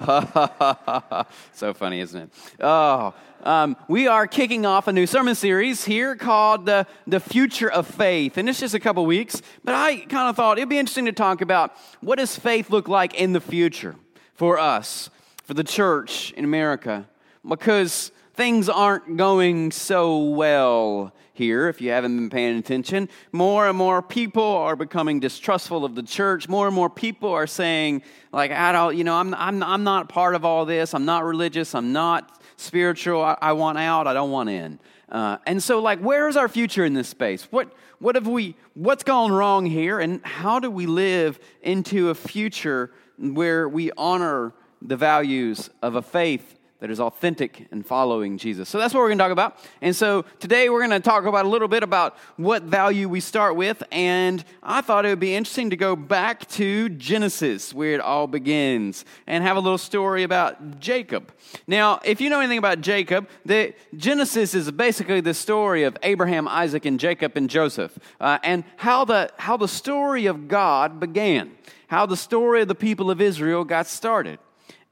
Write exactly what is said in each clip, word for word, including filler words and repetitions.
So funny, isn't it? Oh, um, we are kicking off a new sermon series here called the the Future of Faith, and it's just a couple weeks. But I kind of thought it'd be interesting to talk about what does faith look like in the future for us, for the church in America, because things aren't going so well here, if you haven't been paying attention. More and more people are becoming distrustful of the church. More and more people are saying, like, I don't, you know, I'm I'm I'm not part of all this. I'm not religious. I'm not spiritual. I, I want out. I don't want in. Uh, and so, like, where is our future in this space? What what have we, what's gone wrong here? And how do we live into a future where we honor the values of a faith that is authentic and following Jesus? So that's what we're going to talk about. And so today we're going to talk about a little bit about what value we start with. And I thought it would be interesting to go back to Genesis, where it all begins, and have a little story about Jacob. Now, if you know anything about Jacob, the Genesis is basically the story of Abraham, Isaac, and Jacob, and Joseph, uh, and how the how the story of God began, how the story of the people of Israel got started.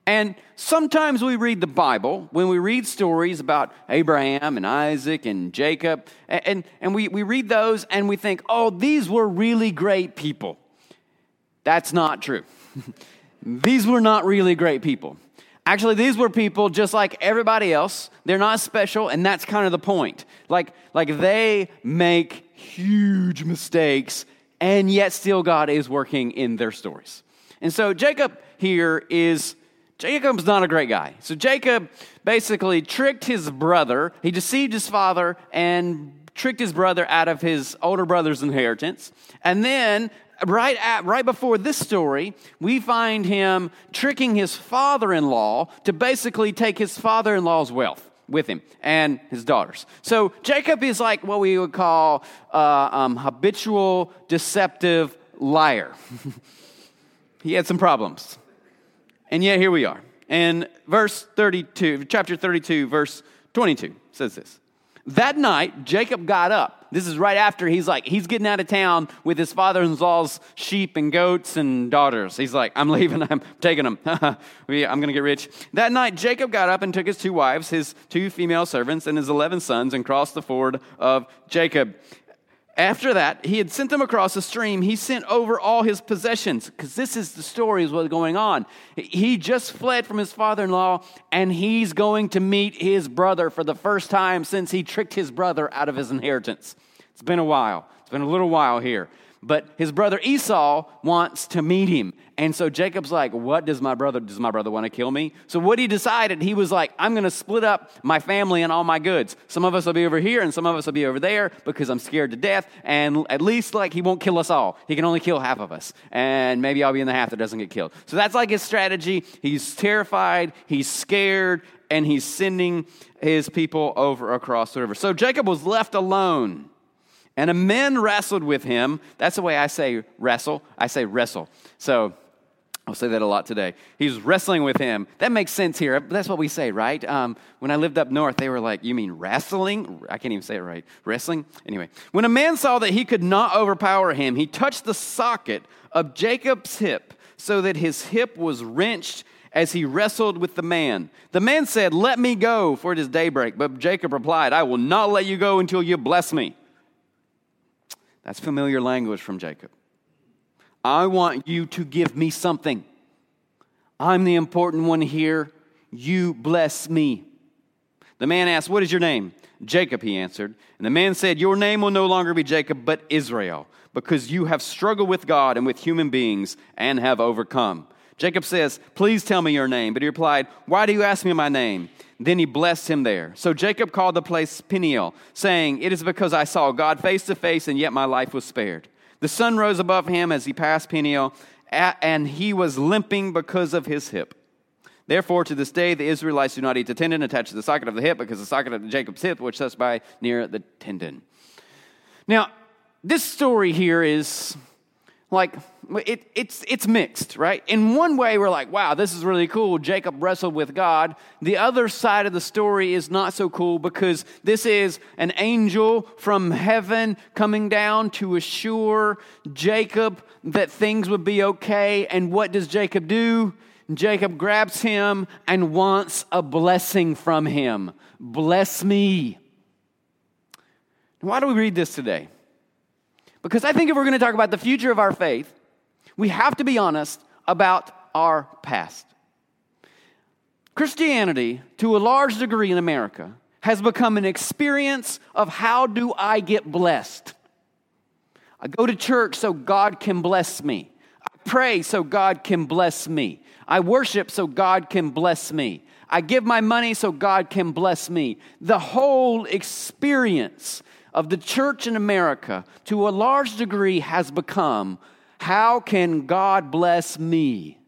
And sometimes we read the Bible, when we read stories about Abraham and Isaac and Jacob, and, and, and we, we read those and we think, oh, these were really great people. That's not true. These were not really great people. Actually, these were people just like everybody else. They're not special, and that's kind of the point. Like, like they make huge mistakes, and yet still God is working in their stories. And so Jacob here is... Jacob's not a great guy. So Jacob basically tricked his brother. He deceived his father and tricked his brother out of his older brother's inheritance. And then right at, right before this story, we find him tricking his father-in-law to basically take his father-in-law's wealth with him and his daughters. So Jacob is like what we would call uh, um, habitual deceptive liar. He had some problems. And yet here we are. And verse thirty-two, chapter thirty-two, verse twenty-two says this. That night, Jacob got up. This is right after he's like, he's getting out of town with his father-in-law's sheep and goats and daughters. He's like, I'm leaving, I'm taking them. I'm going to get rich. That night, Jacob got up and took his two wives, his two female servants, and his eleven sons, and crossed the ford of Jacob. After that, he had sent them across the stream. He sent over all his possessions, because this is the story is what's going on. He just fled from his father-in-law, and he's going to meet his brother for the first time since he tricked his brother out of his inheritance. It's been a while. It's been a little while here. But his brother Esau wants to meet him. And so Jacob's like, what does my brother, does my brother want to kill me? So what he decided, he was like, I'm going to split up my family and all my goods. Some of us will be over here and some of us will be over there because I'm scared to death. And at least like he won't kill us all. He can only kill half of us. And maybe I'll be in the half that doesn't get killed. So that's like his strategy. He's terrified. He's scared. And he's sending his people over across the river. So Jacob was left alone. And the men wrestled with him. That's the way I say wrestle. I say wrestle. So... I'll say that a lot today. He's wrestling with him. That makes sense here. That's what we say, right? Um, when I lived up north, they were like, you mean wrestling? I can't even say it right. Wrestling? Anyway. When a man saw that he could not overpower him, he touched the socket of Jacob's hip so that his hip was wrenched as he wrestled with the man. The man said, let me go, for it is daybreak. But Jacob replied, I will not let you go until you bless me. That's familiar language from Jacob. I want you to give me something. I'm the important one here. You bless me. The man asked, what is your name? Jacob, he answered. And the man said, your name will no longer be Jacob, but Israel, because you have struggled with God and with human beings and have overcome. Jacob says, please tell me your name. But he replied, why do you ask me my name? Then he blessed him there. So Jacob called the place Peniel, saying, it is because I saw God face to face, and yet my life was spared. The sun rose above him as he passed Peniel, and he was limping because of his hip. Therefore, to this day, the Israelites do not eat the tendon attached to the socket of the hip, because the socket of Jacob's hip was touched by near the tendon. Now, this story here is like, it, it's it's mixed, right? In one way, we're like, wow, this is really cool. Jacob wrestled with God. The other side of the story is not so cool, because this is an angel from heaven coming down to assure Jacob that things would be okay. And what does Jacob do? Jacob grabs him and wants a blessing from him. Bless me. Why do we read this today? Because I think if we're going to talk about the future of our faith, we have to be honest about our past. Christianity, to a large degree in America, has become an experience of how do I get blessed? I go to church so God can bless me. I pray so God can bless me. I worship so God can bless me. I give my money so God can bless me. The whole experience of the church in America, to a large degree, has become, how can God bless me?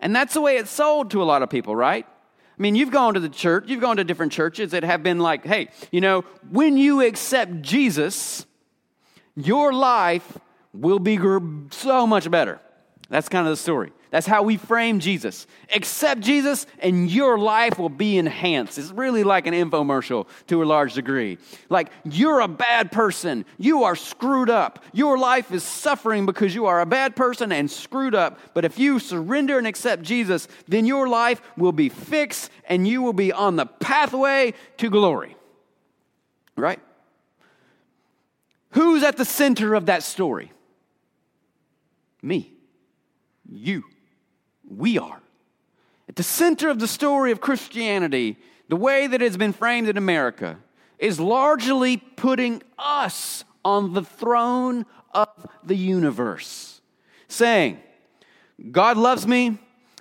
And that's the way it's sold to a lot of people, right? I mean, you've gone to the church, you've gone to different churches that have been like, hey, you know, when you accept Jesus, your life will be so much better. That's kind of the story. That's how we frame Jesus. Accept Jesus and your life will be enhanced. It's really like an infomercial to a large degree. Like, you're a bad person. You are screwed up. Your life is suffering because you are a bad person and screwed up. But if you surrender and accept Jesus, then your life will be fixed and you will be on the pathway to glory. Right? Who's at the center of that story? Me. You. We are. At the center of the story of Christianity, the way that it's been framed in America is largely putting us on the throne of the universe. Saying, God loves me,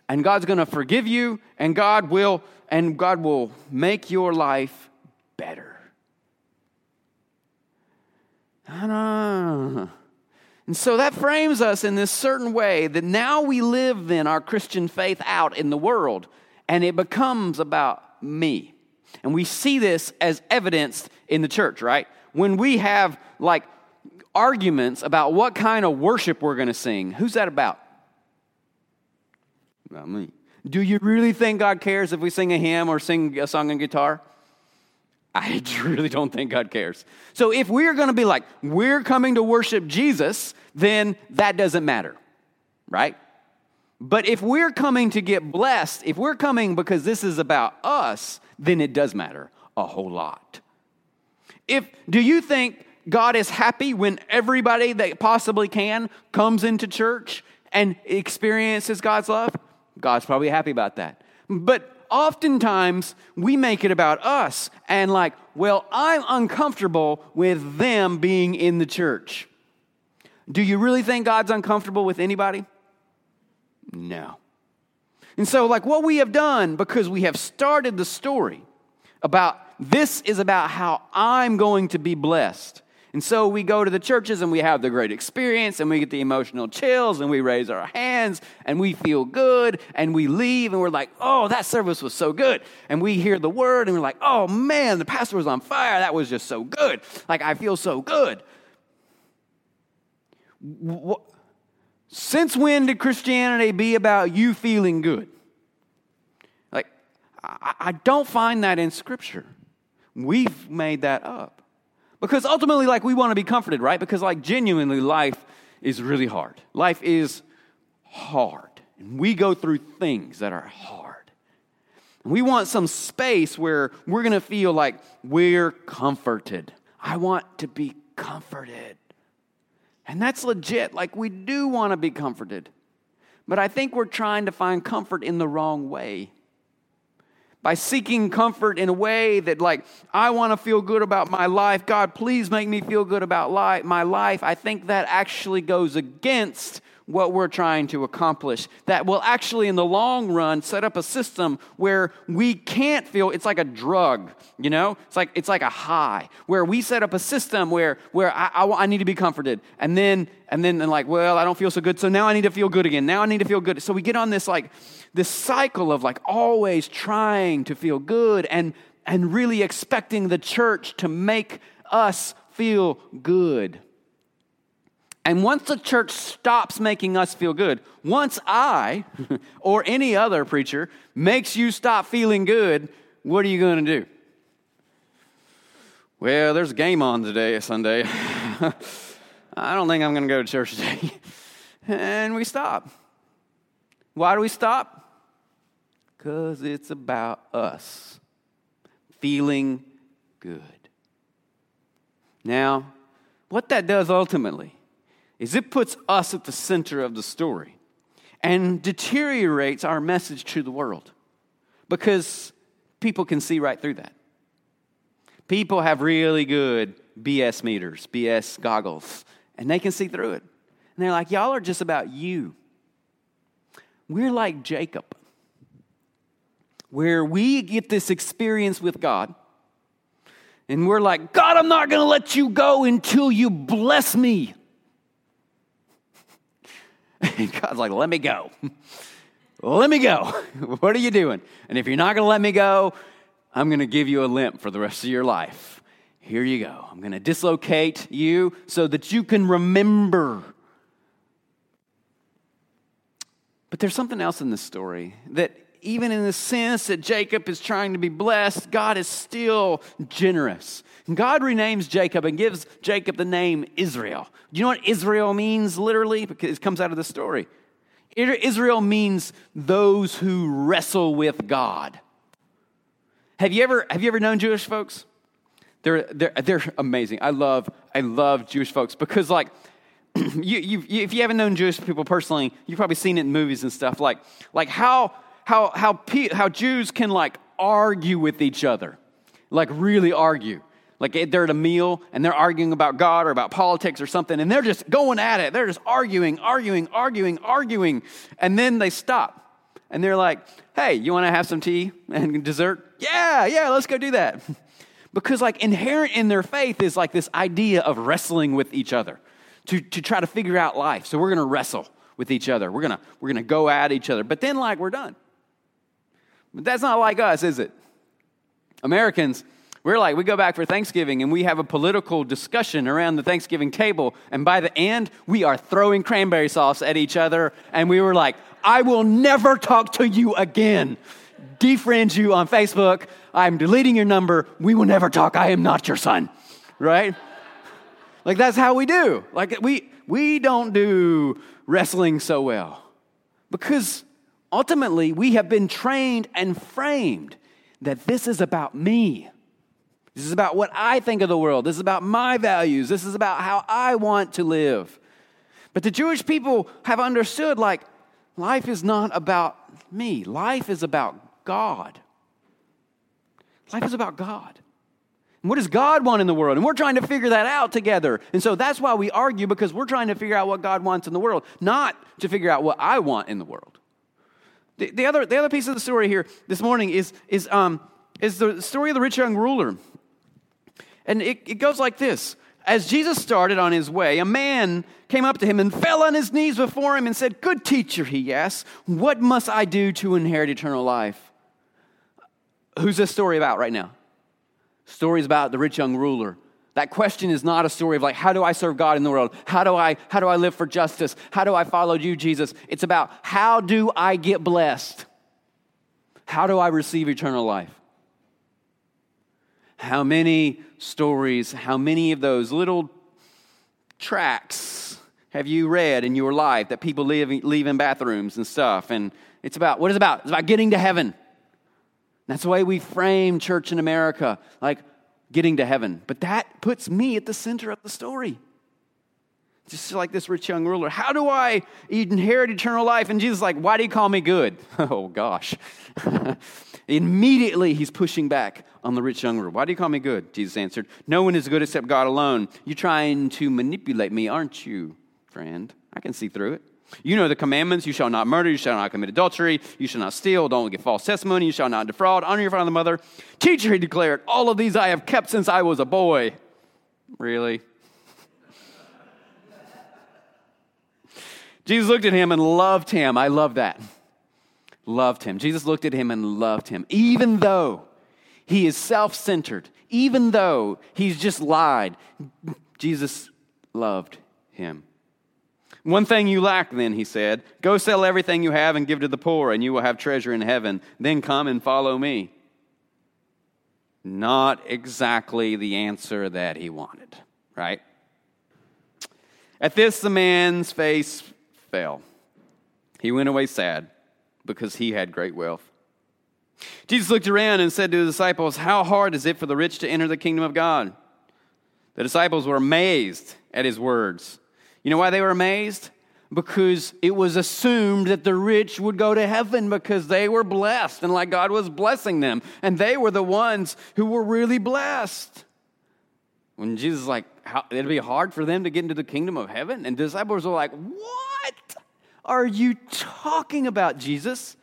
and God's going to forgive you, and God will, and God will make your life better. No, no, no. And so that frames us in this certain way that now we live then our Christian faith out in the world, and it becomes about me. And we see this as evidenced in the church, right? When we have like arguments about what kind of worship we're going to sing, who's that about? About me. Do you really think God cares if we sing a hymn or sing a song on guitar? I really don't think God cares. So if we're going to be like, we're coming to worship Jesus, then that doesn't matter, right? But if we're coming to get blessed, if we're coming because this is about us, then it does matter a whole lot. If, do you think God is happy when everybody that possibly can comes into church and experiences God's love? God's probably happy about that. But oftentimes, we make it about us and like, well, I'm uncomfortable with them being in the church. Do you really think God's uncomfortable with anybody? No. And so like what we have done, because we have started the story about this is about how I'm going to be blessed. And so we go to the churches and we have the great experience and we get the emotional chills and we raise our hands and we feel good and we leave and we're like, oh, that service was so good. And we hear the word and we're like, oh man, the pastor was on fire. That was just so good. Like, I feel so good. Since when did Christianity be about you feeling good? Like, I don't find that in Scripture. We've made that up. Because ultimately, like, we want to be comforted, right? Because, like, genuinely, life is really hard. Life is hard. And we go through things that are hard. And we want some space where we're going to feel like we're comforted. I want to be comforted. And that's legit. Like, we do want to be comforted. But I think we're trying to find comfort in the wrong way. By seeking comfort in a way that, like, I want to feel good about my life. God, please make me feel good about life, my life. I think that actually goes against what we're trying to accomplish. That will actually, in the long run, set up a system where we can't feel. It's like a drug, you know? It's like it's like a high, where we set up a system where where I, I, I need to be comforted. And then, and then and like, well, I don't feel so good, so now I need to feel good again. Now I need to feel good. So we get on this, like, this cycle of like always trying to feel good and, and really expecting the church to make us feel good. And once the church stops making us feel good, once I or any other preacher makes you stop feeling good, what are you going to do? Well, there's a game on today, Sunday. I don't think I'm going to go to church today. And we stop. Why do we stop? Because it's about us feeling good. Now, what that does ultimately is it puts us at the center of the story and deteriorates our message to the world, because people can see right through that. People have really good B S meters, B S goggles, and they can see through it. And they're like, y'all are just about you. We're like Jacob, where we get this experience with God, and we're like, God, I'm not going to let you go until you bless me. And God's like, let me go. Let me go. What are you doing? And if you're not going to let me go, I'm going to give you a limp for the rest of your life. Here you go. I'm going to dislocate you so that you can remember. But there's something else in this story, that even in the sense that Jacob is trying to be blessed, God is still generous. And God renames Jacob and gives Jacob the name Israel. Do you know what Israel means literally? Because it comes out of the story. Israel means those who wrestle with God. Have you ever have you ever known Jewish folks? They're they're they're amazing. I love I love Jewish folks, because like you, you if you haven't known Jewish people personally, you've probably seen it in movies and stuff. Like like how how how pe- how Jews can like argue with each other, like really argue. Like they're at a meal and they're arguing about God or about politics or something, and they're just going at it. They're just arguing, arguing, arguing, arguing, and then they stop. And they're like, hey, you want to have some tea and dessert? Yeah, yeah, let's go do that. Because like inherent in their faith is like this idea of wrestling with each other to, to try to figure out life. So we're going to wrestle with each other. We're going to we're going to go at each other. But then like we're done. But that's not like us, is it? Americans, we're like, we go back for Thanksgiving and we have a political discussion around the Thanksgiving table. And by the end, we are throwing cranberry sauce at each other. And we were like, I will never talk to you again. Defriend you on Facebook. I'm deleting your number. We will never talk. I am not your son. Right? Like that's how we do. Like we we don't do wrestling so well, because ultimately we have been trained and framed that this is about me. This is about what I think of the world. This is about my values. This is about how I want to live. But the Jewish people have understood, like, life is not about me. Life is about God. Life is about God. And what does God want in the world? And we're trying to figure that out together. And so that's why we argue, because we're trying to figure out what God wants in the world, not to figure out what I want in the world. The, the, other, the other piece of the story here this morning is... is um. is the story of the rich young ruler. And it, it goes like this. As Jesus started on his way, a man came up to him and fell on his knees before him and said, "Good teacher," he asked, "what must I do to inherit eternal life?" Who's this story about right now? Story's about the rich young ruler. That question is not a story of like, how do I serve God in the world? How do I, how do I live for justice? How do I follow you, Jesus? It's about, how do I get blessed? How do I receive eternal life? How many stories, how many of those little tracts have you read in your life that people leave, leave in bathrooms and stuff? And it's about, what is it about? It's about getting to heaven. That's the way we frame church in America, like getting to heaven. But that puts me at the center of the story. Just like this rich young ruler. How do I inherit eternal life? And Jesus is like, why do you call me good? Oh, gosh. Immediately, he's pushing back on the rich young ruler. Why do you call me good? Jesus answered, no one is good except God alone. You're trying to manipulate me, aren't you, friend? I can see through it. You know the commandments. You shall not murder. You shall not commit adultery. You shall not steal. Don't give false testimony. You shall not defraud. Honor your father and mother. Teacher, he declared, all of these I have kept since I was a boy. Really? Jesus looked at him and loved him. I love that. Loved him. Jesus looked at him and loved him. Even though he is self-centered, even though he's just lied, Jesus loved him. One thing you lack then, he said, go sell everything you have and give to the poor, and you will have treasure in heaven. Then come and follow me. Not exactly the answer that he wanted, right? At this, the man's face fell. He went away sad, because he had great wealth. Jesus looked around and said to his disciples, "How hard is it for the rich to enter the kingdom of God?" The disciples were amazed at his words. You know why they were amazed? Because it was assumed that the rich would go to heaven because they were blessed and like God was blessing them. And they were the ones who were really blessed. When Jesus was like, How, it'd be hard for them to get into the kingdom of heaven? And disciples were like, "What are you talking about, Jesus?"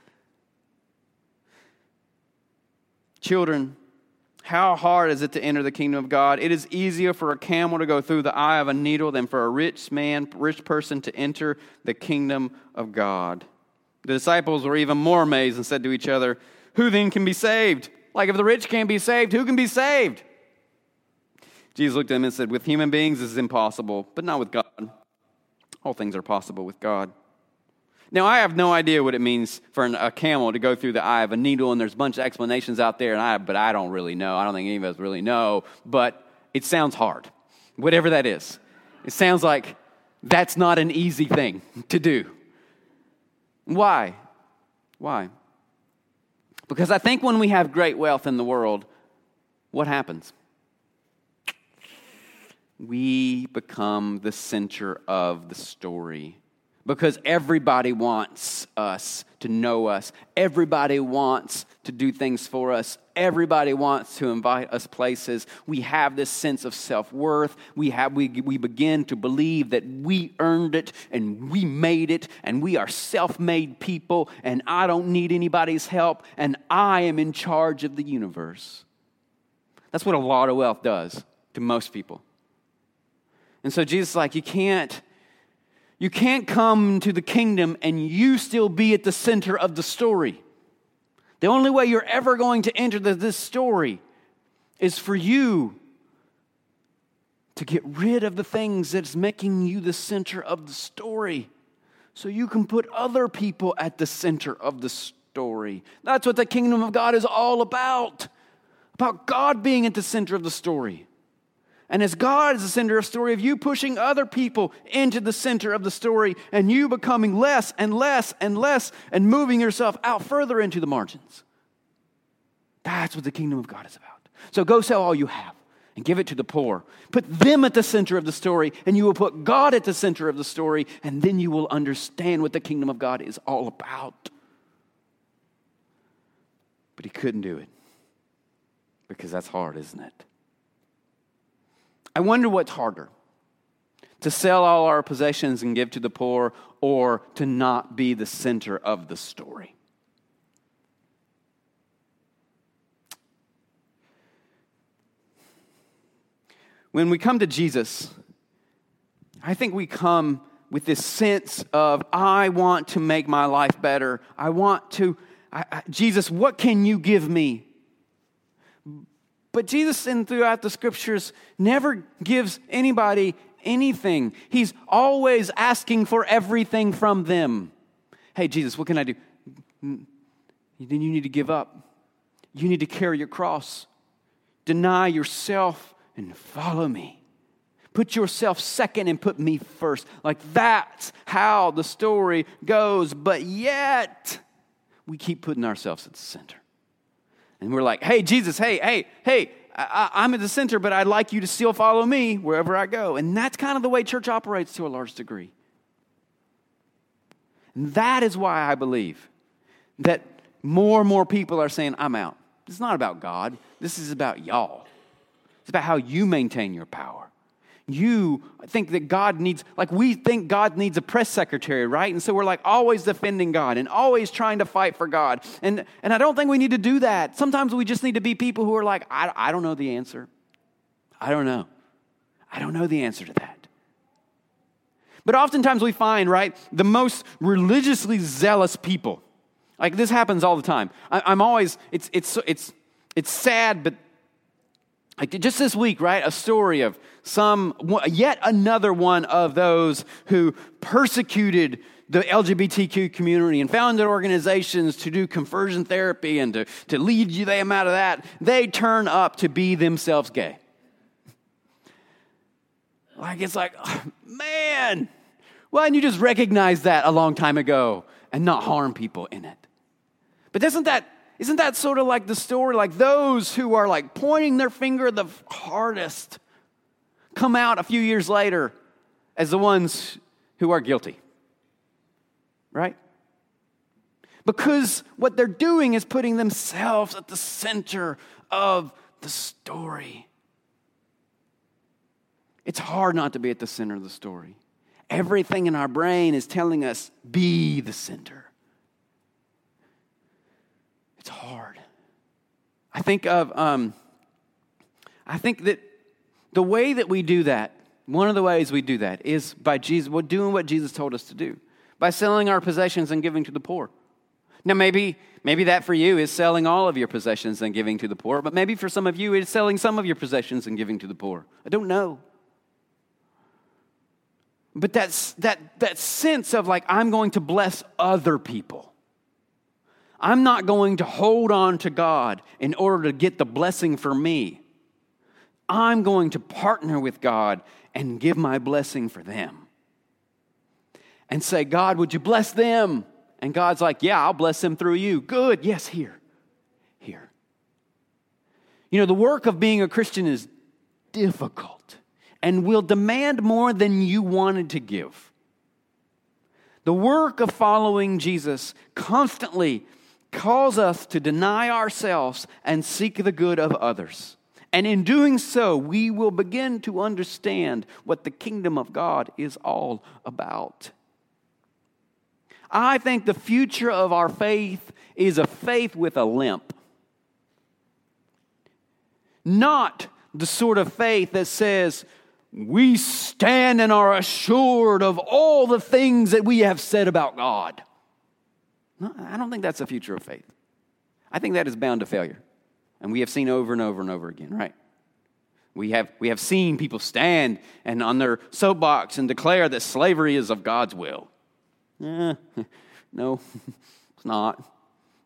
Children, how hard is it to enter the kingdom of God? It is easier for a camel to go through the eye of a needle than for a rich man, rich person to enter the kingdom of God. The disciples were even more amazed and said to each other, "Who then can be saved? Like if the rich can't be saved, who can be saved?" Jesus looked at them and said, "With human beings this is impossible, but not with God. All things are possible with God." Now, I have no idea what it means for an, a camel to go through the eye of a needle, and there's a bunch of explanations out there, and I but I don't really know. I don't think any of us really know, but it sounds hard, whatever that is. It sounds like that's not an easy thing to do. Why? Why? Because I think when we have great wealth in the world, what happens? We become the center of the story. Because everybody wants us to know us. Everybody wants to do things for us. Everybody wants to invite us places. We have this sense of self-worth. We have we we begin to believe that we earned it and we made it and we are self-made people and I don't need anybody's help and I am in charge of the universe. That's what a lot of wealth does to most people. And so Jesus is like, you can't You can't come to the kingdom and you still be at the center of the story. The only way you're ever going to enter the, this story is for you to get rid of the things that's making you the center of the story so you can put other people at the center of the story. That's what the kingdom of God is all about, about God being at the center of the story. And as God is the center of the story, of you pushing other people into the center of the story and you becoming less and less and less and moving yourself out further into the margins. That's what the kingdom of God is about. So go sell all you have and give it to the poor. Put them at the center of the story and you will put God at the center of the story and then you will understand what the kingdom of God is all about. But he couldn't do it because that's hard, isn't it? I wonder what's harder, to sell all our possessions and give to the poor or to not be the center of the story. When we come to Jesus, I think we come with this sense of, I want to make my life better. I want to, I, I, Jesus, what can you give me? But Jesus, in throughout the scriptures, never gives anybody anything. He's always asking for everything from them. Hey, Jesus, what can I do? Then you need to give up. You need to carry your cross. Deny yourself and follow me. Put yourself second and put me first. Like that's how the story goes. But yet, we keep putting ourselves at the center. And we're like, hey, Jesus, hey, hey, hey, I, I'm at the center, but I'd like you to still follow me wherever I go. And that's kind of the way church operates to a large degree. And that is why I believe that more and more people are saying, I'm out. It's not about God. This is about y'all. It's about how you maintain your power. You think that God needs, like we think God needs a press secretary, right? And so we're like always defending God and always trying to fight for God. And and I don't think we need to do that. Sometimes we just need to be people who are like, I, I don't know the answer. I don't know. I don't know the answer to that. But oftentimes we find, right, the most religiously zealous people. Like this happens all the time. I, I'm always, it's it's it's it's sad, but like just this week, right, a story of some, yet another one of those who persecuted the L G B T Q community and founded organizations to do conversion therapy and to, to lead you them out of that. They turn up to be themselves gay. Like, it's like, oh, man, why didn't you just recognize that a long time ago and not harm people in it? But isn't that isn't that sort of like the story? Like those who are like pointing their finger the hardest come out a few years later as the ones who are guilty, right? Because what they're doing is putting themselves at the center of the story. It's hard not to be at the center of the story. Everything in our brain is telling us, be the center. It's hard. I think of, um, I think that the way that we do that, one of the ways we do that is by Jesus, well, doing what Jesus told us to do, by selling our possessions and giving to the poor. Now, maybe maybe that for you is selling all of your possessions and giving to the poor, but maybe for some of you it's selling some of your possessions and giving to the poor. I don't know. But that's that that sense of like, I'm going to bless other people. I'm not going to hold on to God in order to get the blessing for me. I'm going to partner with God and give my blessing for them. And say, God, would you bless them? And God's like, yeah, I'll bless them through you. Good, yes, here, here. You know, the work of being a Christian is difficult and will demand more than you wanted to give. The work of following Jesus constantly calls us to deny ourselves and seek the good of others. And in doing so, we will begin to understand what the kingdom of God is all about. I think the future of our faith is a faith with a limp. Not the sort of faith that says, we stand and are assured of all the things that we have said about God. No, I don't think that's the future of faith. I think that is bound to failure. And we have seen over and over and over again, right? We have, we have seen people stand and on their soapbox and declare that slavery is of God's will. Eh, no, it's not.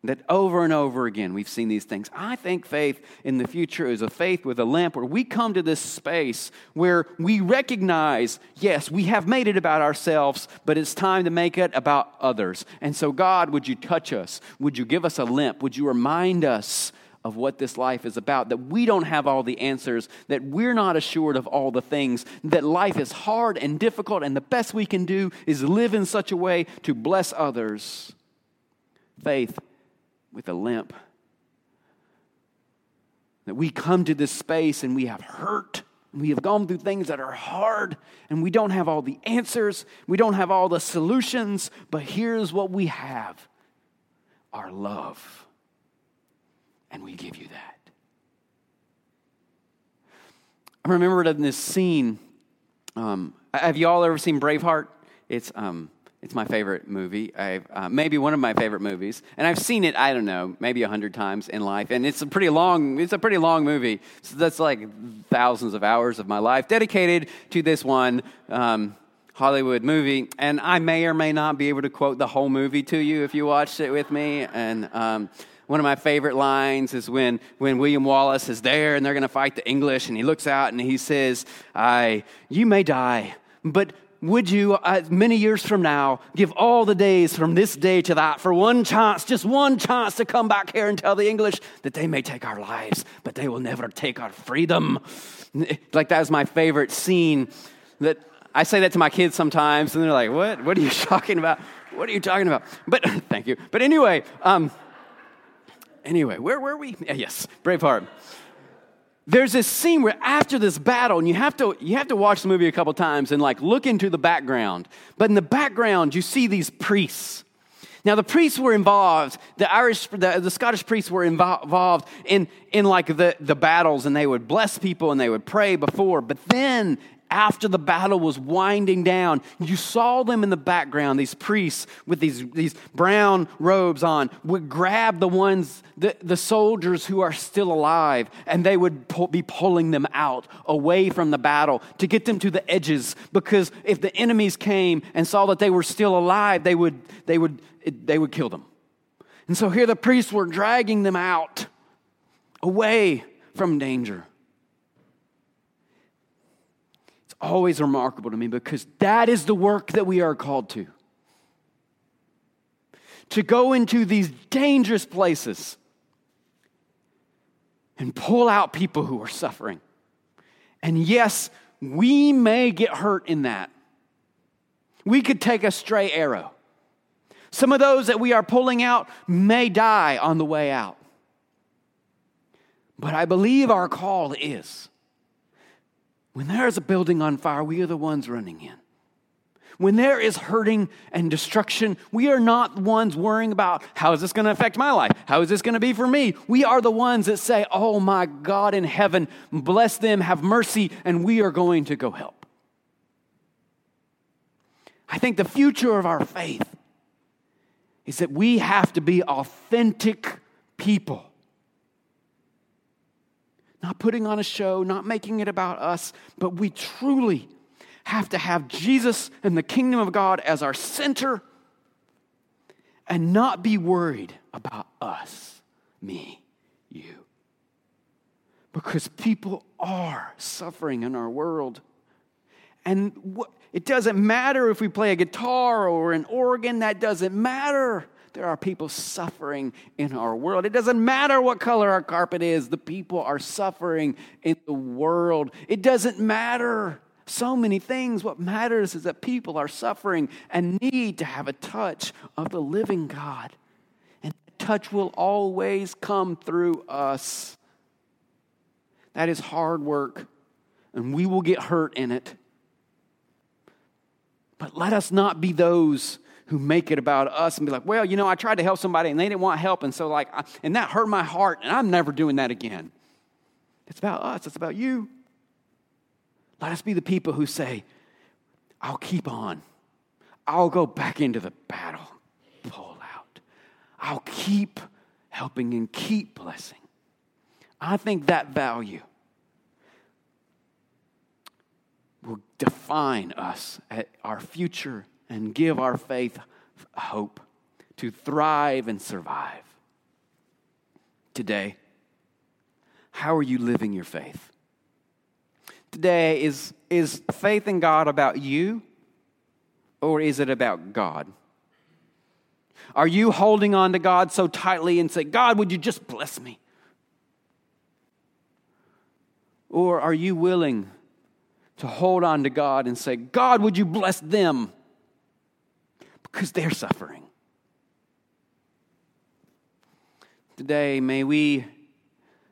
That over and over again we've seen these things. I think faith in the future is a faith with a limp where we come to this space where we recognize, yes, we have made it about ourselves, but it's time to make it about others. And so God, would you touch us? Would you give us a limp? Would you remind us of what this life is about, that we don't have all the answers, that we're not assured of all the things, that life is hard and difficult, and the best we can do is live in such a way to bless others. Faith with a limp. That we come to this space and we have hurt, and we have gone through things that are hard, and we don't have all the answers, we don't have all the solutions, but here's what we have: our love. And we give you that. I remember in this scene, um, have you all ever seen Braveheart? It's um, it's my favorite movie. I've, uh, maybe one of my favorite movies, and I've seen it, I don't know, maybe a hundred times in life. And it's a pretty long. It's a pretty long movie. So that's like thousands of hours of my life dedicated to this one um, Hollywood movie. And I may or may not be able to quote the whole movie to you if you watched it with me. And um, One of my favorite lines is when, when William Wallace is there and they're going to fight the English, and he looks out and he says, "I, you may die, but would you, uh, many years from now, give all the days from this day to that for one chance, just one chance to come back here and tell the English that they may take our lives, but they will never take our freedom." Like, that was my favorite scene. That I say that to my kids sometimes, and they're like, "What? What are you talking about? What are you talking about?" But thank you. But anyway, um... Anyway, where were we? Yes, Braveheart. There's this scene where after this battle, and you have to you have to watch the movie a couple times and like look into the background. But in the background, you see these priests. Now the priests were involved. The Irish, the, the Scottish priests were invo- involved in in like the, the battles, and they would bless people and they would pray before. But then, after the battle was winding down, you saw them in the background, these priests with these, these brown robes on, would grab the ones, the, the soldiers who are still alive, and they would pull, be pulling them out away from the battle to get them to the edges, because if the enemies came and saw that they were still alive, they would, they would, they would kill them. And so here the priests were dragging them out away from danger. Always remarkable to me, because that is the work that we are called to. to go into these dangerous places and pull out people who are suffering. And yes, we may get hurt in that. We could take a stray arrow. Some of those that we are pulling out may die on the way out. But I believe our call is, when there is a building on fire, we are the ones running in. When there is hurting and destruction, we are not the ones worrying about, how is this going to affect my life? How is this going to be for me? We are the ones that say, oh my God in heaven, bless them, have mercy, and we are going to go help. I think the future of our faith is that we have to be authentic people. Not putting on a show, not making it about us, but we truly have to have Jesus and the kingdom of God as our center and not be worried about us, me, you. Because people are suffering in our world. And what, it doesn't matter if we play a guitar or an organ. That doesn't matter. There are people suffering in our world. It doesn't matter what color our carpet is. The people are suffering in the world. It doesn't matter so many things. What matters is that people are suffering and need to have a touch of the living God. And that touch will always come through us. That is hard work, and we will get hurt in it. But let us not be those who make it about us and be like, well, you know, I tried to help somebody and they didn't want help. And so like, I, and that hurt my heart and I'm never doing that again. It's about us. It's about you. Let us be the people who say, I'll keep on. I'll go back into the battle. Pull out. I'll keep helping and keep blessing. I think that value will define us at our future and give our faith hope to thrive and survive. Today, how are you living your faith? Today, is, is faith in God about you, or is it about God? Are you holding on to God so tightly and say, God, would you just bless me? Or are you willing to hold on to God and say, God, would you bless them? Because they're suffering. Today, may we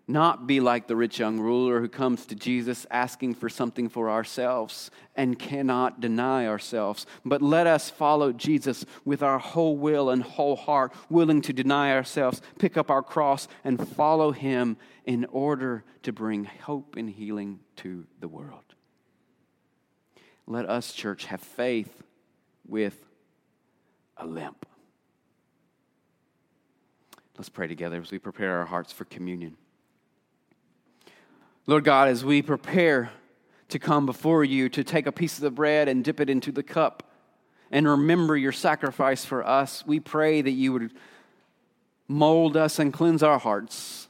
not be like the rich young ruler who comes to Jesus asking for something for ourselves and cannot deny ourselves. But let us follow Jesus with our whole will and whole heart, willing to deny ourselves, pick up our cross, and follow him in order to bring hope and healing to the world. Let us, church, have faith with a limp. Let's pray together as we prepare our hearts for communion. Lord God, as we prepare to come before you, to take a piece of the bread and dip it into the cup and remember your sacrifice for us, we pray that you would mold us and cleanse our hearts.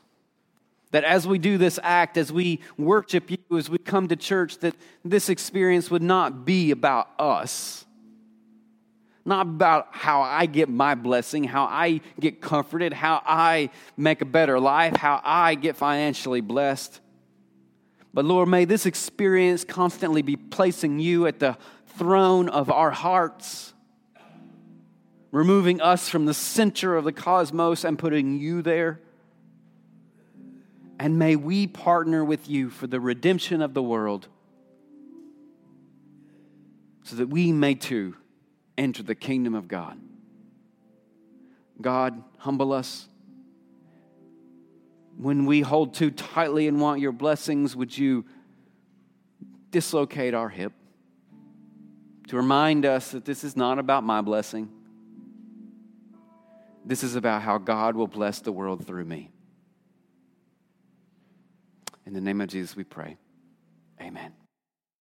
That as we do this act, as we worship you, as we come to church, that this experience would not be about us. Not about how I get my blessing, how I get comforted, how I make a better life, how I get financially blessed. But Lord, may this experience constantly be placing you at the throne of our hearts, removing us from the center of the cosmos and putting you there. And may we partner with you for the redemption of the world so that we may too enter the kingdom of God. God, humble us. When we hold too tightly and want your blessings, would you dislocate our hip to remind us that this is not about my blessing. This is about how God will bless the world through me. In the name of Jesus, we pray. Amen.